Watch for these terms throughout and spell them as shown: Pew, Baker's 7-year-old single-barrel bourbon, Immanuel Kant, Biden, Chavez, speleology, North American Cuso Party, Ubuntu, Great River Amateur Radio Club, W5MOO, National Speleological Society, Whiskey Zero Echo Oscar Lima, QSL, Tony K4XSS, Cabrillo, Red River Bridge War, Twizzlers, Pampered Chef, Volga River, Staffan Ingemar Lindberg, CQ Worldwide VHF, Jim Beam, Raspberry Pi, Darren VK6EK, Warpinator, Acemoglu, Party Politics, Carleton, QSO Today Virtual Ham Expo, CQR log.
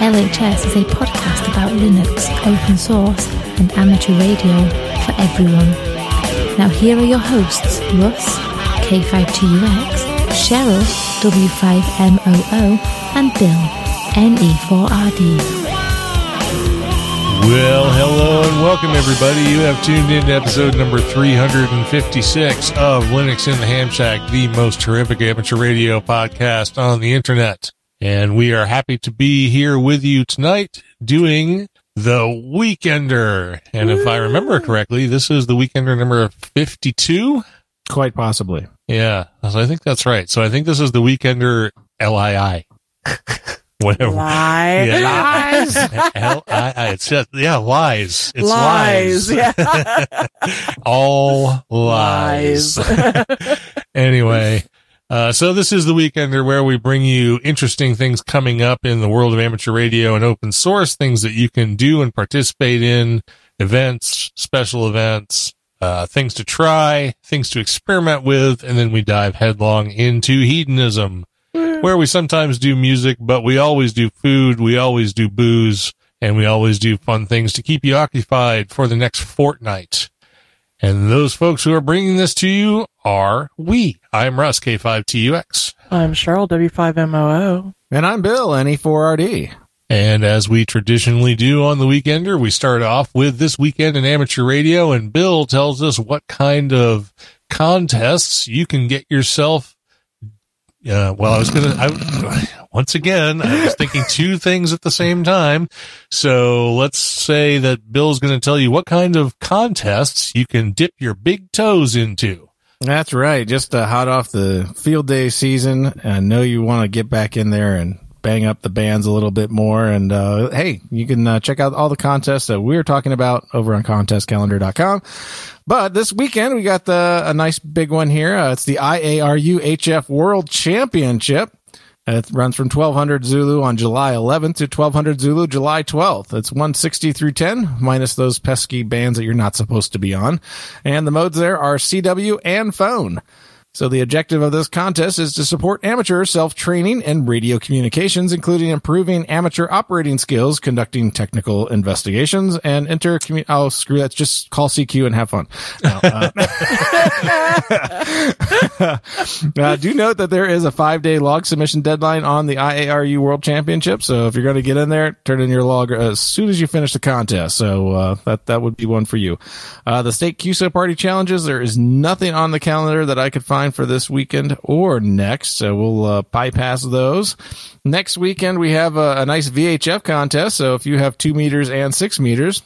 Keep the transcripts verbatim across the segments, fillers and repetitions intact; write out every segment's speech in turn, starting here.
L H S is a podcast about Linux, open source, and amateur radio for everyone. Now here are your hosts, Russ, K five T U X, Cheryl, W five M O O, and Bill, N E four R D. Well, hello and welcome, everybody. You have tuned in to episode number three fifty-six of Linux in the Hamshack, the most terrific amateur radio podcast on the internet. And we are happy to be here with you tonight doing The Weekender. And if I remember correctly, this is The Weekender number fifty-two? Quite possibly. Yeah, I think that's right. So I think this is The Weekender L I I. Whatever. Lies. Yeah. Lies. L- I- I- it's just, yeah, lies. It's lies. lies. Yeah. All lies. lies. Anyway, uh, so this is The Weekender, where we bring you interesting things coming up in the world of amateur radio and open source, things that you can do and participate in, events, special events, uh, things to try, things to experiment with, and then we dive headlong into hedonism, where we sometimes do music, but we always do food, we always do booze, and we always do fun things to keep you occupied for the next fortnight. And those folks who are bringing this to you are we. I'm Russ, K five T U X. I'm Cheryl, W five M O O. And I'm Bill, N E four R D. And as we traditionally do on The Weekender, we start off with This Weekend in Amateur Radio, and Bill tells us what kind of contests you can get yourself. Yeah, uh, well, I was going to, once again, I was thinking two things at the same time. So let's say that Bill's going to tell you what kind of contests you can dip your big toes into. That's right. Just uh, hot off the field day season. I know you want to get back in there and bang up the bands a little bit more. And, uh, hey, you can uh, check out all the contests that we're talking about over on contest calendar dot com. But this weekend, we got the a nice big one here. Uh, it's the I A R U H F World Championship. And it runs from twelve hundred Zulu on July eleventh to twelve hundred Zulu July twelfth. It's one sixty through ten, minus those pesky bands that you're not supposed to be on. And the modes there are C W and phone. So the objective of this contest is to support amateur self-training and radio communications, including improving amateur operating skills, conducting technical investigations, and inter commu- Oh, screw that. Just call C Q and have fun. No, uh, uh, do note that there is a five-day log submission deadline on the I A R U World Championship. So if you're going to get in there, turn in your log as soon as you finish the contest. So uh, that, that would be one for you. Uh, the State Cuso Party Challenges, there is nothing on the calendar that I could find for this weekend or next, so we'll uh, bypass those. Next weekend we have a, a nice V H F contest, so if you have two meters and six meters,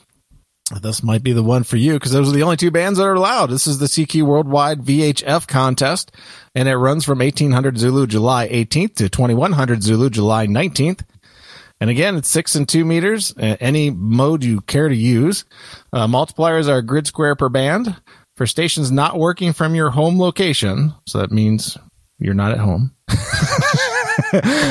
this might be the one for you, because those are the only two bands that are allowed. This is the C Q Worldwide V H F contest, and it runs from eighteen hundred Zulu July eighteenth to twenty-one hundred Zulu July nineteenth. And again, it's six and two meters, any mode you care to use. Uh, multipliers are grid square per band. For stations not working from your home location, so that means you're not at home.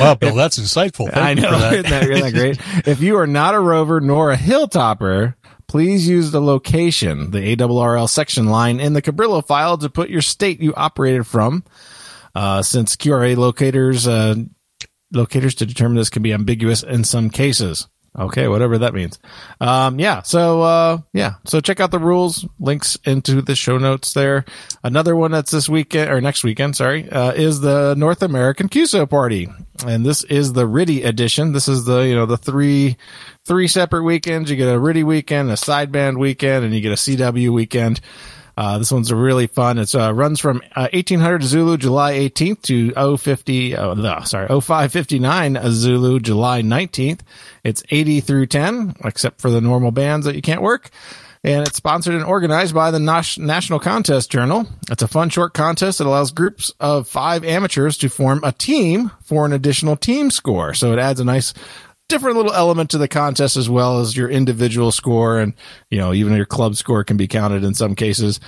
Wow, Bill, that's insightful. Thank I know. You for that. Isn't that, isn't that great? If you are not a rover nor a hilltopper, please use the location, the A R R L section line in the Cabrillo file to put your state you operated from. Uh, since Q R A locators, uh, locators to determine this can be ambiguous in some cases. Okay, whatever that means. Um, yeah, so uh, yeah, so check out the rules. Links into the show notes there. Another one that's this weekend or next weekend, sorry, uh, is the North American Cuso Party, and this is the R I D I edition. This is the you know the three three separate weekends. You get a R I D I weekend, a sideband weekend, and you get a C W weekend. Uh, this one's really fun. It's uh, runs from uh, eighteen hundred Zulu July eighteenth to oh fifty, oh, no, sorry, oh five fifty-nine Zulu July nineteenth. It's eighty through ten, except for the normal bands that you can't work. And it's sponsored and organized by the Nos- National Contest Journal. It's a fun, short contest that allows groups of five amateurs to form a team for an additional team score. So it adds a nice different little element to the contest, as well as your individual score. And, you know, even your club score can be counted in some cases,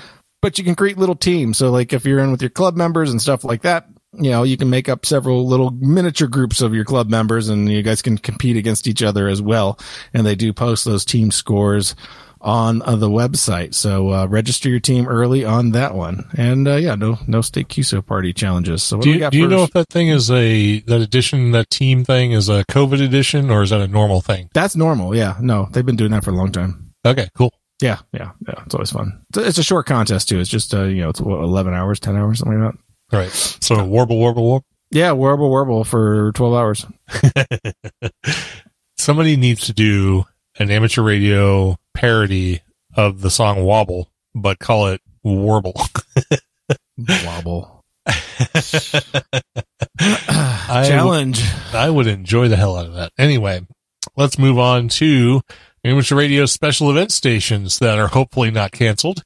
but you can create little teams. So like if you're in with your club members and stuff like that, you know, you can make up several little miniature groups of your club members, and you guys can compete against each other as well. And they do post those team scores on uh, the website. So uh, register your team early on that one. And uh, yeah, no no state Cuso party challenges. So what do, do, we got do you know if that thing is a, that edition, that team thing is a COVID edition, or is that a normal thing? That's normal. Yeah. No, they've been doing that for a long time. Okay, cool. Yeah. Yeah. Yeah. It's always fun. It's a, it's a short contest too. It's just, uh, you know, it's what, eleven hours, ten hours, something like that. All right. So uh, warble, warble, warble. Yeah. Warble, warble for twelve hours. Somebody needs to do an amateur radio parody of the song Wobble, but call it Warble. Wobble. Challenge. I would, I would enjoy the hell out of that. Anyway, let's move on to amateur radio special event stations that are hopefully not canceled.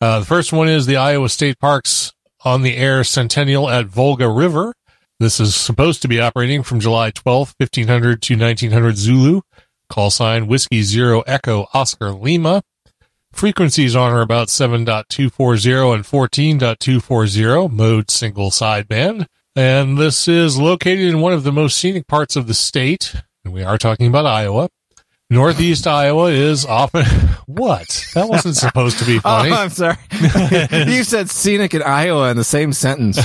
Uh, the first one is the Iowa State Parks On the Air Centennial at Volga River. This is supposed to be operating from July twelfth, fifteen hundred to nineteen hundred Zulu. Call sign Whiskey Zero Echo Oscar Lima. Frequencies on or about seven point two four zero and fourteen point two four zero, mode single sideband. And this is located in one of the most scenic parts of the state, and we are talking about Iowa. Northeast Iowa is often... What? That wasn't supposed to be funny. Oh, I'm sorry. You said scenic in Iowa in the same sentence.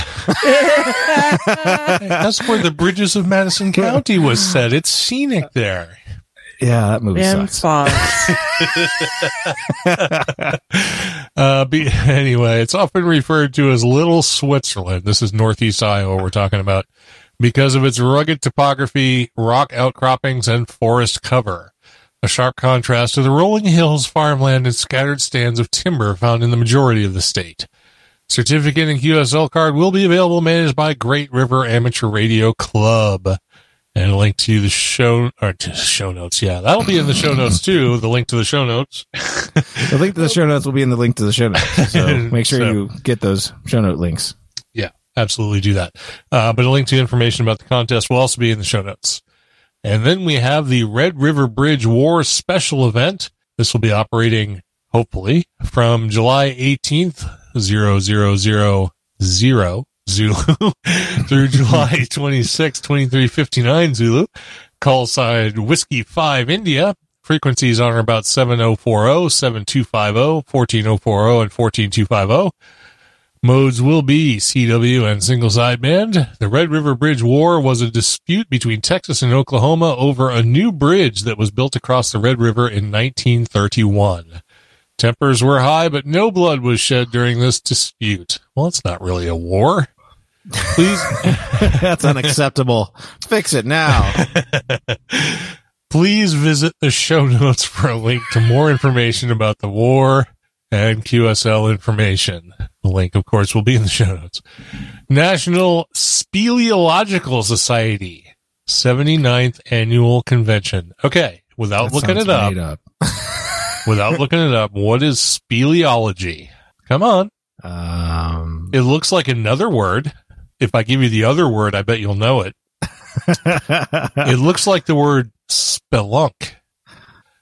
That's where the Bridges of Madison County was set. It's scenic there. Yeah, that movie and sucks. uh, be, anyway, it's often referred to as Little Switzerland. This is Northeast Iowa we're talking about, because of its rugged topography, rock outcroppings, and forest cover. A sharp contrast to the rolling hills, farmland, and scattered stands of timber found in the majority of the state. Certificate and Q S L card will be available, managed by Great River Amateur Radio Club. And a link to the show, or to show notes, yeah. That'll be in the show notes, too, the link to the show notes. The link to the show notes will be in the link to the show notes, so make sure so, you get those show note links. Yeah, absolutely do that. Uh, but a link to information about the contest will also be in the show notes. And then we have the Red River Bridge War special event. This will be operating, hopefully, from July eighteenth, zero zero zero zero Zulu, through July twenty-sixth, twenty-three fifty-nine Zulu. Call sign Whiskey five India. Frequencies on or about seven oh four oh, seven two five oh, one four oh four oh, and one four two five oh. Modes will be C W and single sideband. The Red River Bridge War was a dispute between Texas and Oklahoma over a new bridge that was built across the Red River in nineteen thirty-one. Tempers were high, but no blood was shed during this dispute. Well, it's not really a war. Please. That's unacceptable. Fix it now. Please visit the show notes for a link to more information about the war and Q S L information. The link, of course, will be in the show notes. National Speleological Society, seventy-ninth Annual Convention. Okay, without that looking it up, up. without looking it up, what is speleology? Come on. Um, it looks like another word. If I give you the other word, I bet you'll know it. It looks like the word spelunk.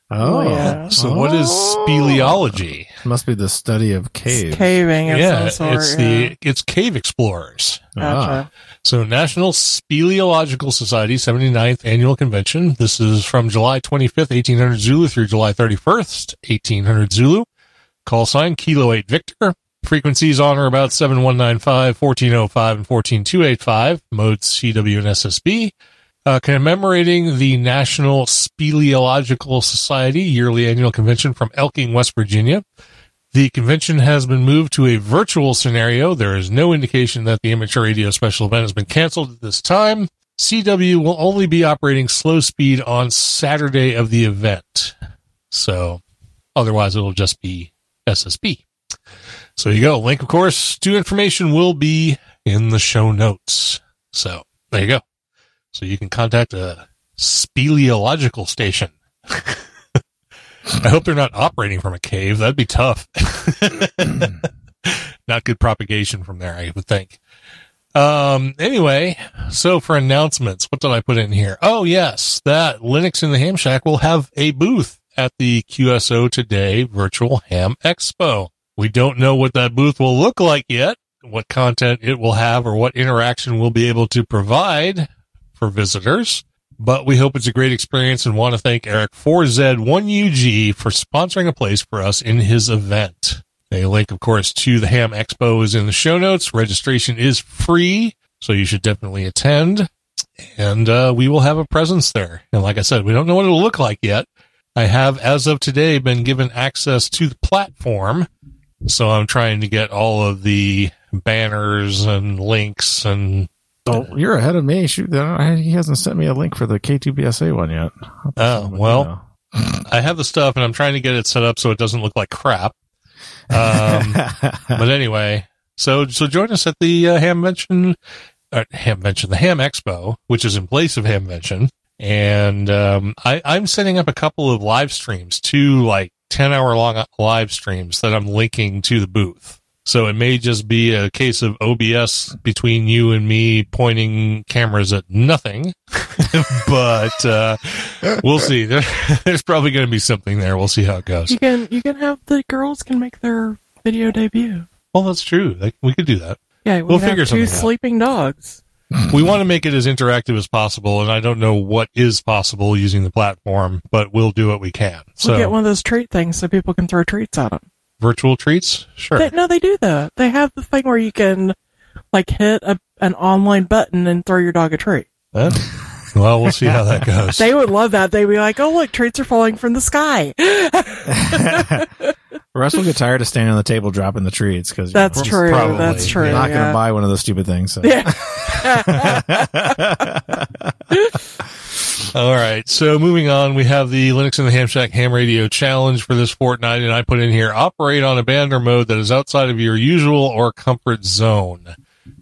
Oh, oh yeah. So oh. What is speleology? It must be the study of caves. It's caving of yeah, some sort, it's yeah. the it's cave explorers. Gotcha. Ah. So National Speleological Society, seventy-ninth Annual Convention. This is from July twenty-fifth, eighteen hundred Zulu, through July thirty-first, eighteen hundred Zulu. Call sign Kilo eight Victor. Frequencies on or about seven one nine five, fourteen oh five, and fourteen two eighty-five. Modes C W and S S B. Uh, commemorating the National Speleological Society yearly annual convention from Elking, West Virginia. The convention has been moved to a virtual scenario. There is no indication that the Amateur Radio Special Event has been canceled at this time. C W will only be operating slow speed on Saturday of the event. So otherwise it'll just be S S B. So you go. Link, of course, to information will be in the show notes. So there you go. So you can contact a speleological station. I hope they're not operating from a cave. That'd be tough. Not good propagation from there, I would think. Um, anyway, so for announcements, what did I put in here? Oh, yes, that Linux in the Hamshack will have a booth at the Q S O Today Virtual Ham Expo. We don't know what that booth will look like yet, what content it will have, or what interaction we'll be able to provide for visitors. But we hope it's a great experience and want to thank Eric four Z one U G for sponsoring a place for us in his event. A link, of course, to the Ham Expo is in the show notes. Registration is free, so you should definitely attend. And uh, we will have a presence there. And like I said, we don't know what it'll look like yet. I have, as of today, been given access to the platform. So I'm trying to get all of the banners and links and... Oh, you're ahead of me. Shoot, he hasn't sent me a link for the K two B S A one yet. Oh, well, I have the stuff, and I'm trying to get it set up so it doesn't look like crap. Um, but anyway, so so join us at the uh, Hamvention, uh, Hamvention, the Ham Expo, which is in place of Hamvention. And um, I, I'm setting up a couple of live streams, two like ten-hour-long live streams that I'm linking to the booth. So it may just be a case of O B S between you and me pointing cameras at nothing, but uh, we'll see. There, there's probably going to be something there. We'll see how it goes. You can you can have the girls can make their video debut. Well, that's true. Like, we could do that. Yeah, we we'll figure have two something sleeping out. Dogs. We want to make it as interactive as possible, and I don't know what is possible using the platform, but we'll do what we can. So we'll get one of those treat things so people can throw treats at them. Virtual treats? Sure. They, no, they do that. They have the thing where you can, like, hit a, an online button and throw your dog a treat. Huh? Well, we'll see how that goes. They would love that. They'd be like, oh, look, treats are falling from the sky. Russ will get tired of standing on the table dropping the treats. Cause, That's know, true. Probably, That's true. You're not yeah. going to buy one of those stupid things. So. Yeah. All right, so moving on, we have the Linux in the Hamshack Ham Radio Challenge for this fortnight, and I put in here, operate on a banner mode that is outside of your usual or comfort zone.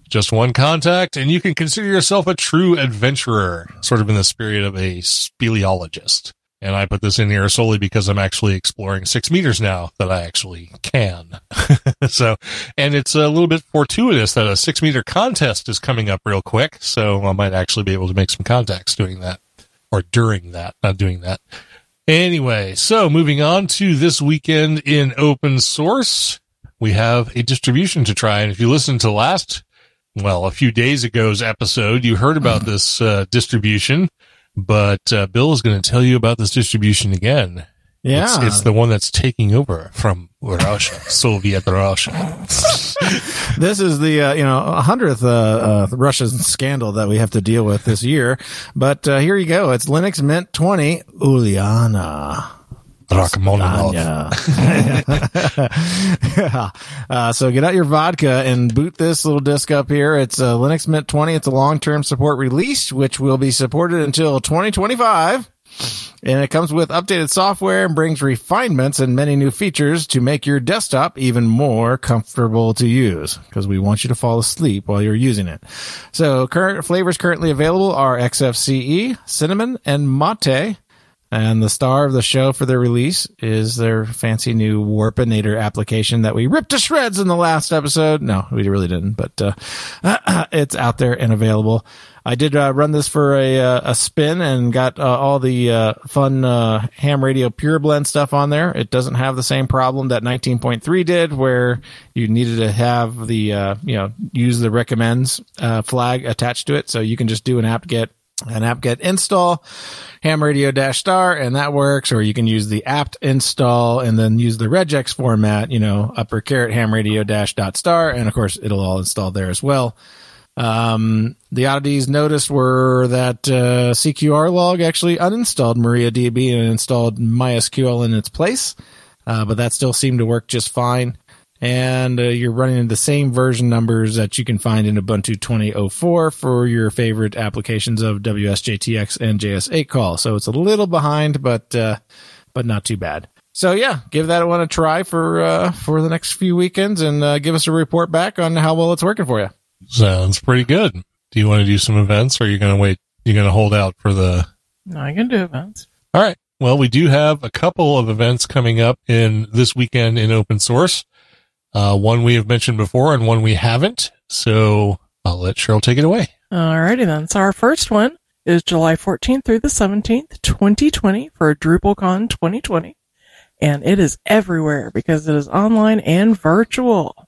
Just one contact, and you can consider yourself a true adventurer, sort of in the spirit of a speleologist. And I put this in here solely because I'm actually exploring six meters now that I actually can. So, and it's a little bit fortuitous that a six-meter contest is coming up real quick, so I might actually be able to make some contacts doing that. Or during that, not doing that. Anyway, so moving on to this weekend in open source, we have a distribution to try. And if you listened to last, well, a few days ago's episode, you heard about this uh, distribution, but uh, Bill is going to tell you about this distribution again. Yeah. It's, it's the one that's taking over from Russia, Soviet Russia. This is the, uh, you know, hundredth uh, uh, Russian scandal that we have to deal with this year. But uh, here you go. It's Linux Mint twenty Ulyana. yeah. uh, so get out your vodka and boot this little disk up here. It's uh, Linux Mint twenty. It's a long-term support release, which will be supported until twenty twenty-five. And it comes with updated software and brings refinements and many new features to make your desktop even more comfortable to use, because we want you to fall asleep while you're using it. So current flavors currently available are X F C E, Cinnamon, and Mate. And the star of the show for their release is their fancy new Warpinator application that we ripped to shreds in the last episode. No, we really didn't, but uh, it's out there and available. I did uh, run this for a uh, a spin and got uh, all the uh, fun uh, ham radio pure blend stuff on there. It doesn't have the same problem that nineteen point three did, where you needed to have the uh, you know use the recommends uh, flag attached to it. So you can just do an apt-get an apt-get install ham radio dash star, and that works. Or you can use the apt install and then use the regex format. You know, upper caret ham radio dash dot star, and of course it'll all install there as well. Um, the oddities noticed were that uh, C Q R log actually uninstalled MariaDB and installed MySQL in its place, uh, but that still seemed to work just fine. And uh, you're running into the same version numbers that you can find in Ubuntu twenty oh four for your favorite applications of W S J T X and J S eight Call. So it's a little behind, but uh, but not too bad. So yeah, give that one a try for uh, for the next few weekends, and uh, give us a report back on how well it's working for you. Sounds pretty good. Do you want to do some events, or are you going to wait? You're going to hold out for the... No, I can do events. All right. Well, we do have a couple of events coming up in this weekend in open source. Uh, one we have mentioned before and one we haven't. So I'll let Cheryl take it away. Alrighty then. So our first one is July fourteenth through the seventeenth, twenty twenty for DrupalCon twenty twenty. And it is everywhere because it is online and virtual.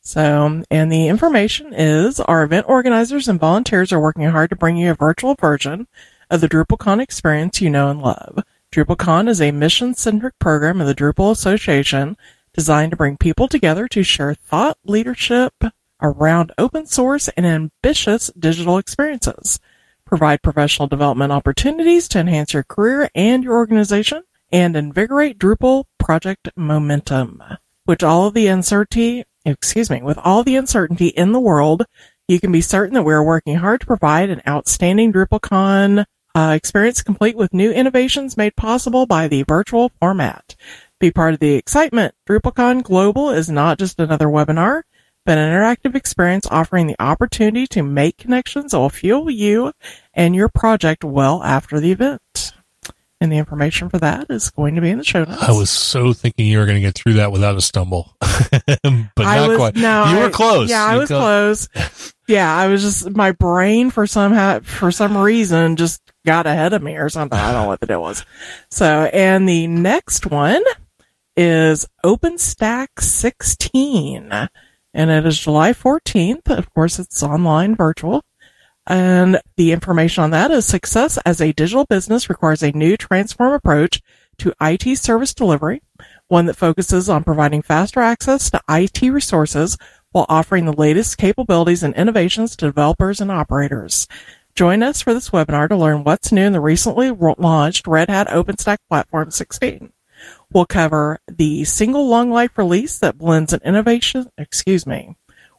So, and the information is our event organizers and volunteers are working hard to bring you a virtual version of the DrupalCon experience you know and love. DrupalCon is a mission-centric program of the Drupal Association designed to bring people together to share thought leadership around open source and ambitious digital experiences, provide professional development opportunities to enhance your career and your organization, and invigorate Drupal project momentum. Which all of the uncertainty, excuse me, with all the uncertainty in the world, you can be certain that we are working hard to provide an outstanding DrupalCon uh, experience complete with new innovations made possible by the virtual format. Be part of the excitement. DrupalCon Global is not just another webinar, but an interactive experience offering the opportunity to make connections that will fuel you and your project well after the event. And the information for that is going to be in the show notes. I was so thinking you were going to get through that without a stumble, but I not was, quite. No, you I, were close. Yeah, you I was co- close. Yeah, I was just, my brain for somehow, for some reason just got ahead of me or something. I don't know what the deal was. So, and the next one is OpenStack sixteen, and it is July fourteenth. Of course, it's online virtual. And the information on that is success as a digital business requires a new transform approach to I T service delivery, one that focuses on providing faster access to I T resources while offering the latest capabilities and innovations to developers and operators. Join us for this webinar to learn what's new in the recently launched Red Hat OpenStack Platform sixteen. We'll cover the single long life release that blends an innovation, excuse me,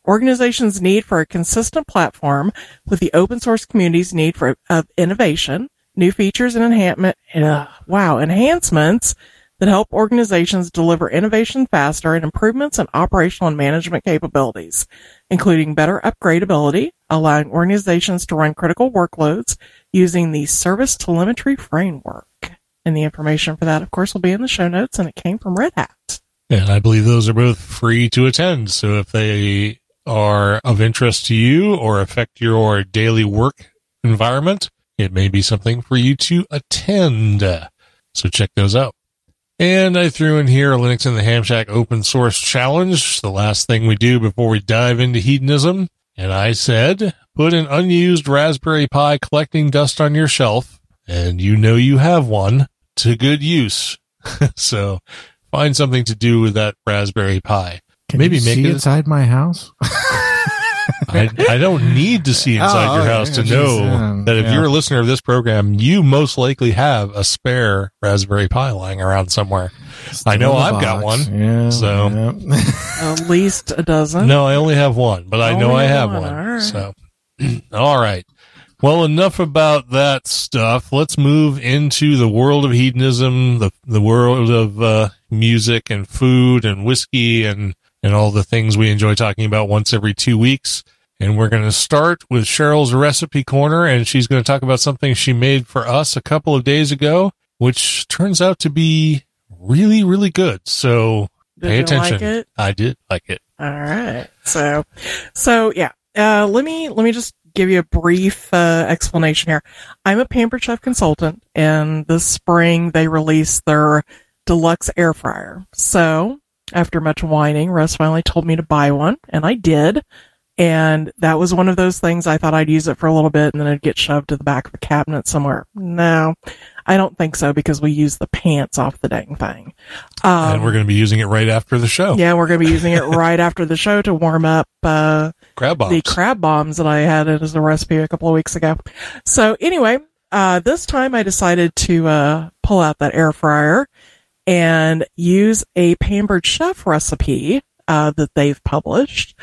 organizations' need for a consistent platform with the open source community's need for of innovation, new features and enhancement, uh, wow, enhancements that help organizations deliver innovation faster and improvements in operational and management capabilities, including better upgradability, allowing organizations to run critical workloads using the service telemetry framework. And the information for that, of course, will be in the show notes, and it came from Red Hat. And I believe those are both free to attend, so if they are of interest to you or affect your daily work environment, it may be something for you to attend. So check those out. And I threw in here a Linux in the Hamshack Open Source Challenge, the last thing we do before we dive into hedonism. And I said, put an unused Raspberry Pi collecting dust on your shelf, and you know you have one, to good use. So find something to do with that Raspberry Pi. Can Maybe you make see it inside my house? I, I don't need to see inside oh, your house yeah, to know um, that if yeah. you're a listener of this program, you most likely have a spare Raspberry Pi lying around somewhere. Still I know I've box. got one. Yeah, so yeah. At least a dozen. No, I only have one, but I only know I have one. one. All right. So, all right. Well, enough about that stuff. Let's move into the world of hedonism, the the world of uh, music and food and whiskey and and all the things we enjoy talking about once every two weeks. And we're going to start with Cheryl's Recipe Corner, and she's going to talk about something she made for us a couple of days ago, which turns out to be really, really good. So did pay attention. Like it? I did like it. All right. So, so yeah, uh, let me, let me just give you a brief uh, explanation here. I'm a Pampered Chef consultant, and this spring they released their deluxe air fryer. So after much whining, Russ finally told me to buy one, and I did. And that was one of those things I thought I'd use it for a little bit, and then it'd get shoved to the back of a cabinet somewhere. No, I don't think so, because we use the pants off the dang thing. Um, and we're going to be using it right after the show. Yeah, we're going to be using it right after the show to warm up uh, crab bombs. The crab bombs that I had as a recipe a couple of weeks ago. So anyway, uh, this time I decided to uh, pull out that air fryer and use a Pampered Chef recipe uh, that they've published.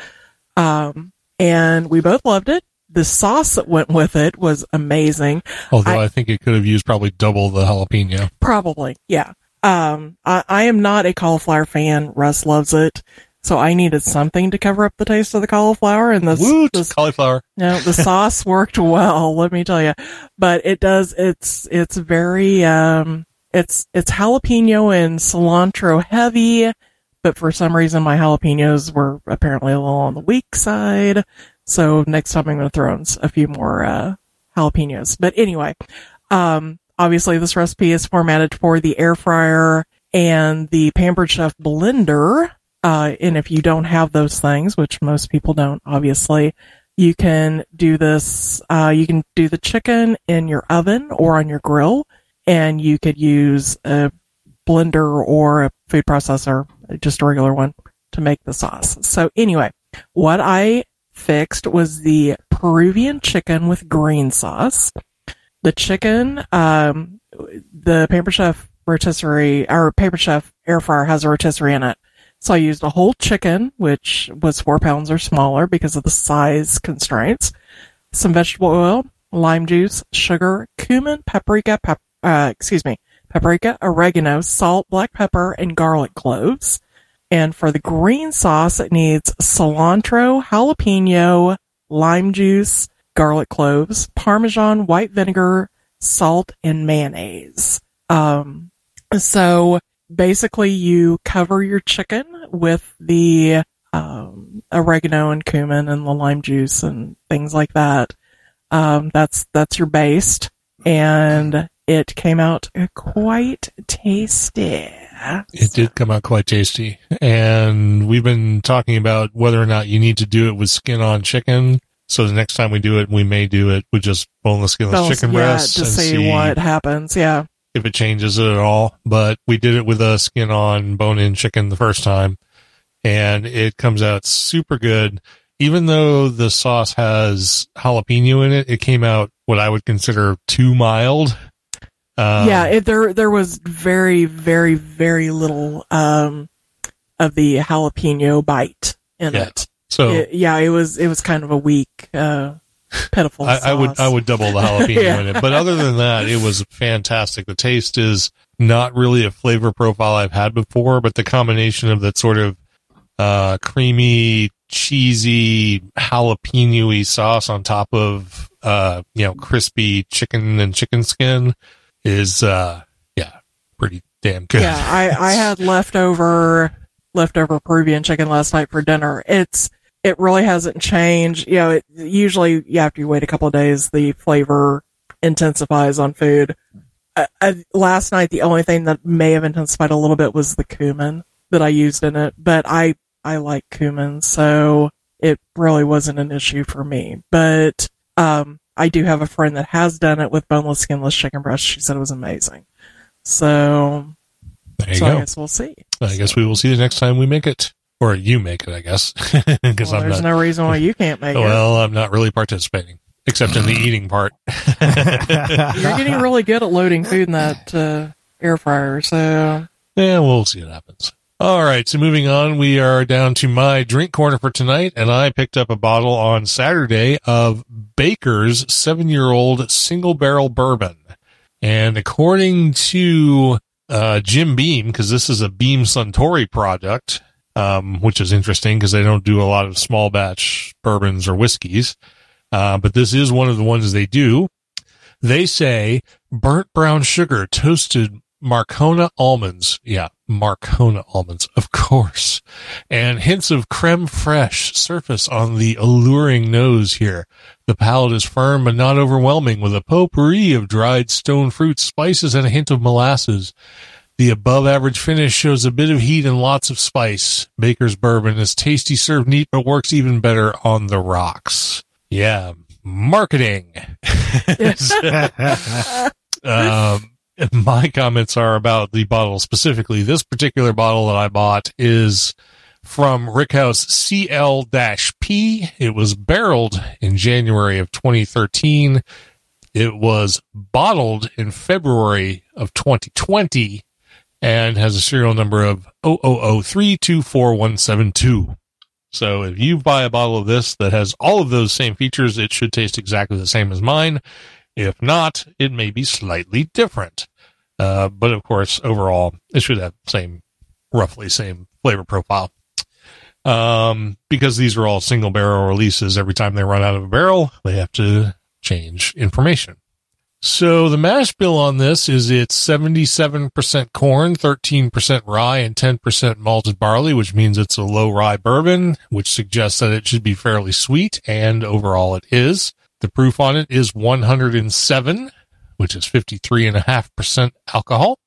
Um, and we both loved it. The sauce that went with it was amazing. Although I, I think it could have used probably double the jalapeno. Probably, yeah. Um, I, I am not a cauliflower fan. Russ loves it. So I needed something to cover up the taste of the cauliflower, and this, Woot, this cauliflower. No, the sauce worked well, let me tell you. But it does, it's, it's very, um, It's it's jalapeno and cilantro heavy, but for some reason my jalapenos were apparently a little on the weak side, So next time I'm going to throw in a few more uh, jalapenos. But anyway, um, obviously this recipe is formatted for the air fryer and the Pampered Chef blender. Uh, and if you don't have those things, which most people don't, obviously, you can do this. Uh, you can do the chicken in your oven or on your grill, and you could use a blender or a food processor, just a regular one, to make the sauce. So anyway, what I fixed was the Peruvian chicken with green sauce. The chicken, um, the Pampered Chef rotisserie, or Pampered Chef air fryer has a rotisserie in it. So I used a whole chicken, which was four pounds or smaller because of the size constraints, some vegetable oil, lime juice, sugar, cumin, paprika, pap- uh, excuse me, paprika, oregano, salt, black pepper, and garlic cloves. And for the green sauce, it needs cilantro, jalapeno, lime juice, garlic cloves, Parmesan, white vinegar, salt, and mayonnaise. Um, so... Basically, you cover your chicken with the um, oregano and cumin and the lime juice and things like that. Um, that's that's your base, and it came out quite tasty. It did come out quite tasty, and we've been talking about whether or not you need to do it with skin on chicken. So the next time we do it, we may do it with just boneless, skinless boneless, chicken yeah, breasts to and see, see what happens. Yeah. If it changes it at all, but we did it with a skin on bone in chicken the first time, and it comes out super good. Even though the sauce has jalapeno in it, it came out what I would consider too mild. Um, yeah, it, there there was very, very, very little um, of the jalapeno bite in yeah. it. So it, yeah, it was it was kind of a weak. Uh, Pitiful. I, I would I would double the jalapeno yeah. in it, but other than that, it was fantastic. The taste is not really a flavor profile I've had before, but the combination of that sort of uh, creamy, cheesy, jalapeno-y sauce on top of uh, you know crispy chicken and chicken skin is uh, yeah pretty damn good. Yeah, I, I had leftover leftover Peruvian chicken last night for dinner. It's It really hasn't changed. You know, it, usually yeah, after you wait a couple of days, the flavor intensifies on food. I, I, last night, the only thing that may have intensified a little bit was the cumin that I used in it. But I, I like cumin, so it really wasn't an issue for me. But um, I do have a friend that has done it with boneless, skinless chicken breast. She said it was amazing. So, there you so go. I guess we'll see. I guess we will see the next time we make it. Or you make it, I guess. well, there's I'm not, no reason why you can't make well, it. Well, I'm not really participating, except in the eating part. You're getting really good at loading food in that uh, air fryer, so... Yeah, we'll see what happens. All right, so moving on, we are down to my drink corner for tonight, and I picked up a bottle on Saturday of Baker's seven-year-old single-barrel bourbon. And according to uh, Jim Beam, because this is a Beam Suntory product... Um, which is interesting because they don't do a lot of small batch bourbons or whiskeys. Uh, but this is one of the ones they do. They say burnt brown sugar, toasted Marcona almonds. Yeah, Marcona almonds, of course. And hints of creme fraiche surface on the alluring nose here. The palate is firm but not overwhelming with a potpourri of dried stone fruit, spices, and a hint of molasses. The above-average finish shows a bit of heat and lots of spice. Baker's Bourbon is tasty, served neat, but works even better on the rocks. Yeah, marketing. um, my comments are about the bottle specifically. This particular bottle that I bought is from Rickhouse C L P. It was barreled in January of twenty thirteen. It was bottled in February of twenty twenty. And has a serial number of zero zero zero three two four one seven two. So if you buy a bottle of this that has all of those same features, it should taste exactly the same as mine. If not, it may be slightly different. Uh, but of course, overall, it should have same, roughly same flavor profile. Um, because these are all single barrel releases, every time they run out of a barrel, they have to change information. So the mash bill on this is it's seventy-seven percent corn, thirteen percent rye, and ten percent malted barley, which means it's a low rye bourbon, which suggests that it should be fairly sweet, and overall it is. The proof on it is one hundred seven, which is fifty-three point five percent alcohol.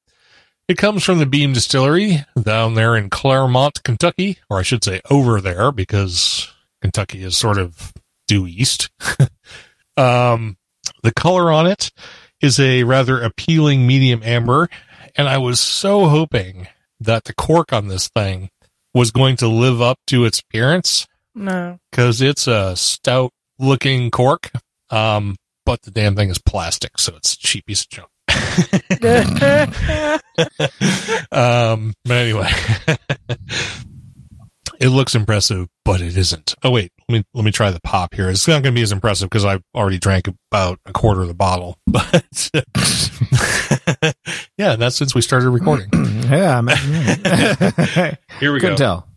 It comes from the Beam Distillery down there in Claremont, Kentucky, or I should say over there, because Kentucky is sort of due east. um... The color on it is a rather appealing medium amber, and I was so hoping that the cork on this thing was going to live up to its appearance. No. Because it's a stout-looking cork, um, but the damn thing is plastic, so it's a cheap piece of junk. um, but anyway, it looks impressive, but it isn't. Oh, wait. Let me let me try the pop here. It's not going to be as impressive because I already drank about a quarter of the bottle. But yeah, that's since we started recording. yeah, I mean, yeah. Here we Couldn't go. Tell.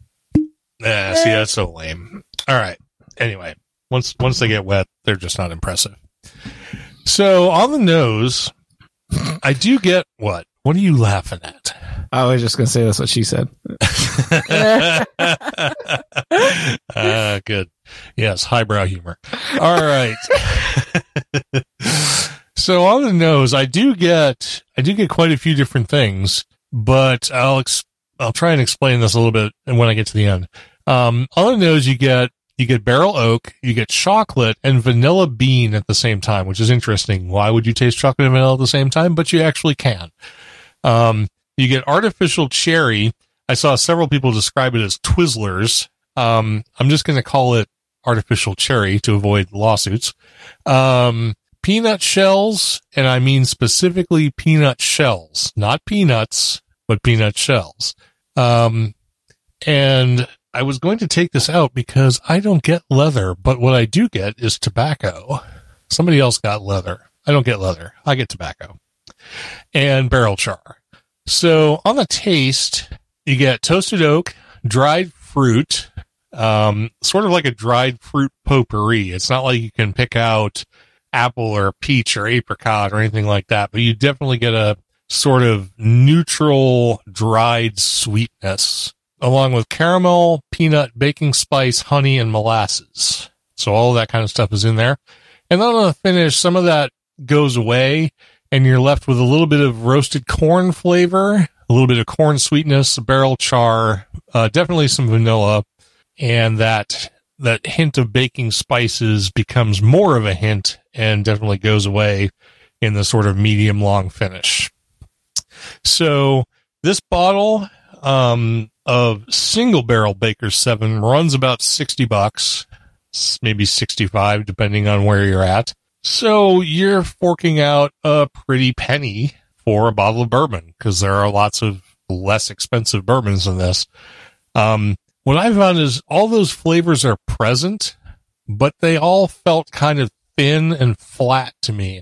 Yeah, see, that's so lame. All right. Anyway, once once they get wet, they're just not impressive. So on the nose, I do get what? What are you laughing at? I was just going to say that's what she said. uh, good. Yes, highbrow humor. All right. So on the nose, I do get I do get quite a few different things, but I'll ex- I'll try and explain this a little bit when I get to the end. Um, on the nose, you get you get barrel oak, you get chocolate and vanilla bean at the same time, which is interesting. Why would you taste chocolate and vanilla at the same time? But you actually can. Um, you get artificial cherry. I saw several people describe it as Twizzlers. Um, I'm just going to call it artificial cherry to avoid lawsuits. Um, peanut shells, and I mean specifically peanut shells, not peanuts, but peanut shells. Um, and I was going to take this out because I don't get leather, but what I do get is tobacco. Somebody else got leather. I don't get leather. I get tobacco and barrel char. So on the taste, you get toasted oak, dried fruit, um, sort of like a dried fruit potpourri. It's not like you can pick out apple or peach or apricot or anything like that, but you definitely get a sort of neutral dried sweetness, along with caramel, peanut, baking spice, honey, and molasses. So all that kind of stuff is in there. And then on the finish, some of that goes away, and you're left with a little bit of roasted corn flavor, a little bit of corn sweetness, barrel char, uh, definitely some vanilla, and that that hint of baking spices becomes more of a hint and definitely goes away in the sort of medium-long finish. So this bottle um, of single-barrel Baker's seven runs about sixty bucks, maybe sixty-five, depending on where you're at. So you're forking out a pretty penny for a bottle of bourbon, because there are lots of less expensive bourbons than this. Um, what I found is all those flavors are present, but they all felt kind of thin and flat to me.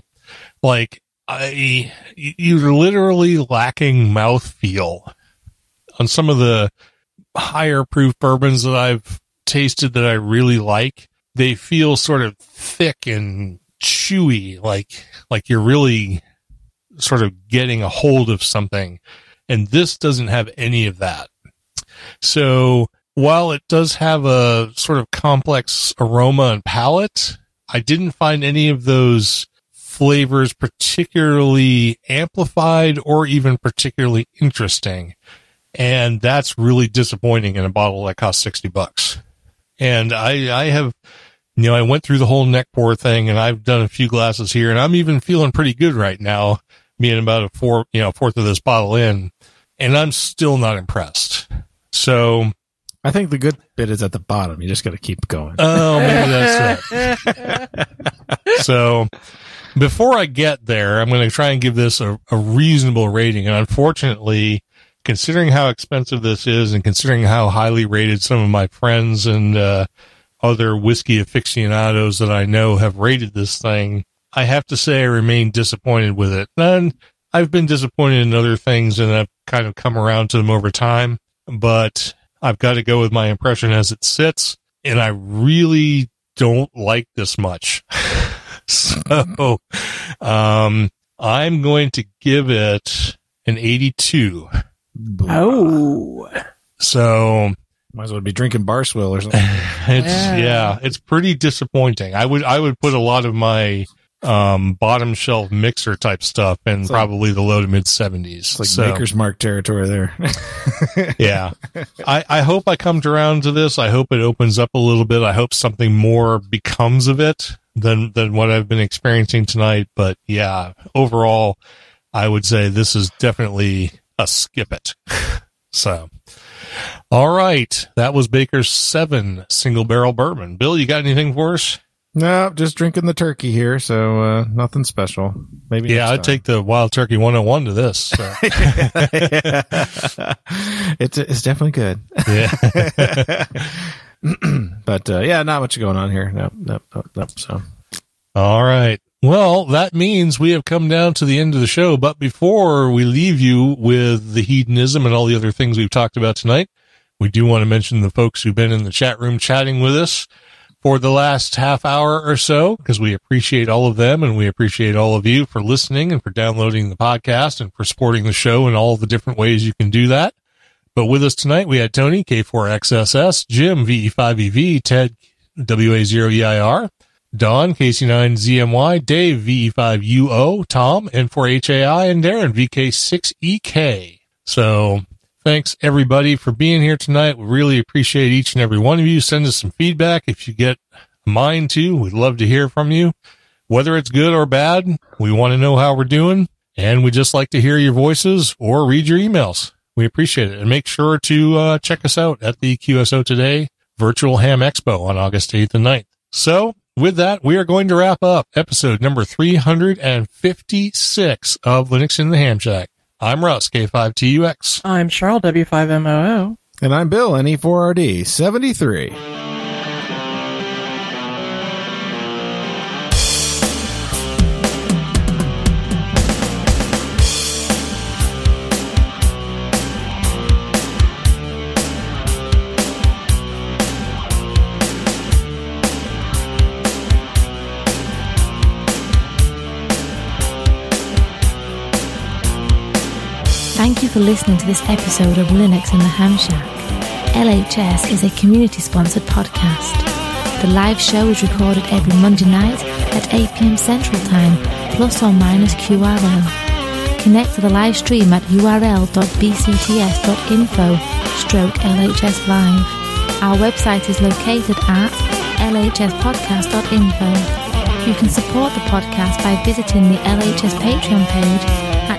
Like, I, you're literally lacking mouthfeel. On some of the higher proof bourbons that I've tasted that I really like, they feel sort of thick and chewy, like like you're really sort of getting a hold of something, and this doesn't have any of that. So while it does have a sort of complex aroma and palate, I didn't find any of those flavors particularly amplified or even particularly interesting, and that's really disappointing in a bottle that costs sixty bucks. And I I have You know, I went through the whole neck pour thing, and I've done a few glasses here, and I'm even feeling pretty good right now, being about a four, you know, fourth of this bottle in, and I'm still not impressed. So, I think the good bit is at the bottom. You just got to keep going. Oh, maybe that's right. So, before I get there, I'm going to try and give this a, a reasonable rating, and unfortunately, considering how expensive this is, and considering how highly rated some of my friends and uh other whiskey aficionados that I know have rated this thing, I have to say I remain disappointed with it. And I've been disappointed in other things, and I've kind of come around to them over time, but I've got to go with my impression as it sits, and I really don't like this much. So um, I'm going to give it an eighty-two. Oh. So... might as well be drinking Barswill or something. It's, yeah. yeah, it's pretty disappointing. I would I would put a lot of my um, bottom shelf mixer type stuff in like, probably the low to mid seventies. It's like so, Maker's Mark territory there. yeah. I, I hope I come around to this. I hope it opens up a little bit. I hope something more becomes of it than, than what I've been experiencing tonight. But yeah, overall, I would say this is definitely a skip it. So... all right. That was Baker's seven single barrel bourbon. Bill, you got anything for us? No, just drinking the turkey here. So uh, nothing special. Maybe. Yeah, I'd take the Wild Turkey one oh one to this. So. yeah, yeah. It's it's definitely good. Yeah. but uh, yeah, not much going on here. Nope, nope, nope, nope. So. All right. Well, that means we have come down to the end of the show. But before we leave you with the hedonism and all the other things we've talked about tonight, we do want to mention the folks who've been in the chat room chatting with us for the last half hour or so, because we appreciate all of them and we appreciate all of you for listening and for downloading the podcast and for supporting the show in all the different ways you can do that. But with us tonight, we had Tony, K four X S S, Jim, V E five E V, Ted, W A zero E I R, Don, K C nine Z M Y, Dave, V E five U O, Tom, N four H A I, and Darren, V K six E K. So thanks, everybody, for being here tonight. We really appreciate each and every one of you. Send us some feedback if you get mine, too. We'd love to hear from you. Whether it's good or bad, we want to know how we're doing, and we just like to hear your voices or read your emails. We appreciate it. And make sure to uh, check us out at the Q S O Today Virtual Ham Expo on August eighth and ninth. So... with that, we are going to wrap up episode number three hundred fifty-six of Linux in the Hamshack. I'm Russ, K five T U X. I'm Charles, W five M O O. And I'm Bill, N E four R D, seventy-three. Thank you for listening to this episode of Linux in the Hamshack. L H S is a community-sponsored podcast. The live show is recorded every Monday night at eight p.m. Central Time, plus or minus Q R L. Connect to the live stream at U R L dot B C T S dot info stroke L H S live. Our website is located at L H S podcast dot info. You can support the podcast by visiting the L H S Patreon page at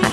at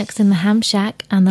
Linux in the Hamshack and the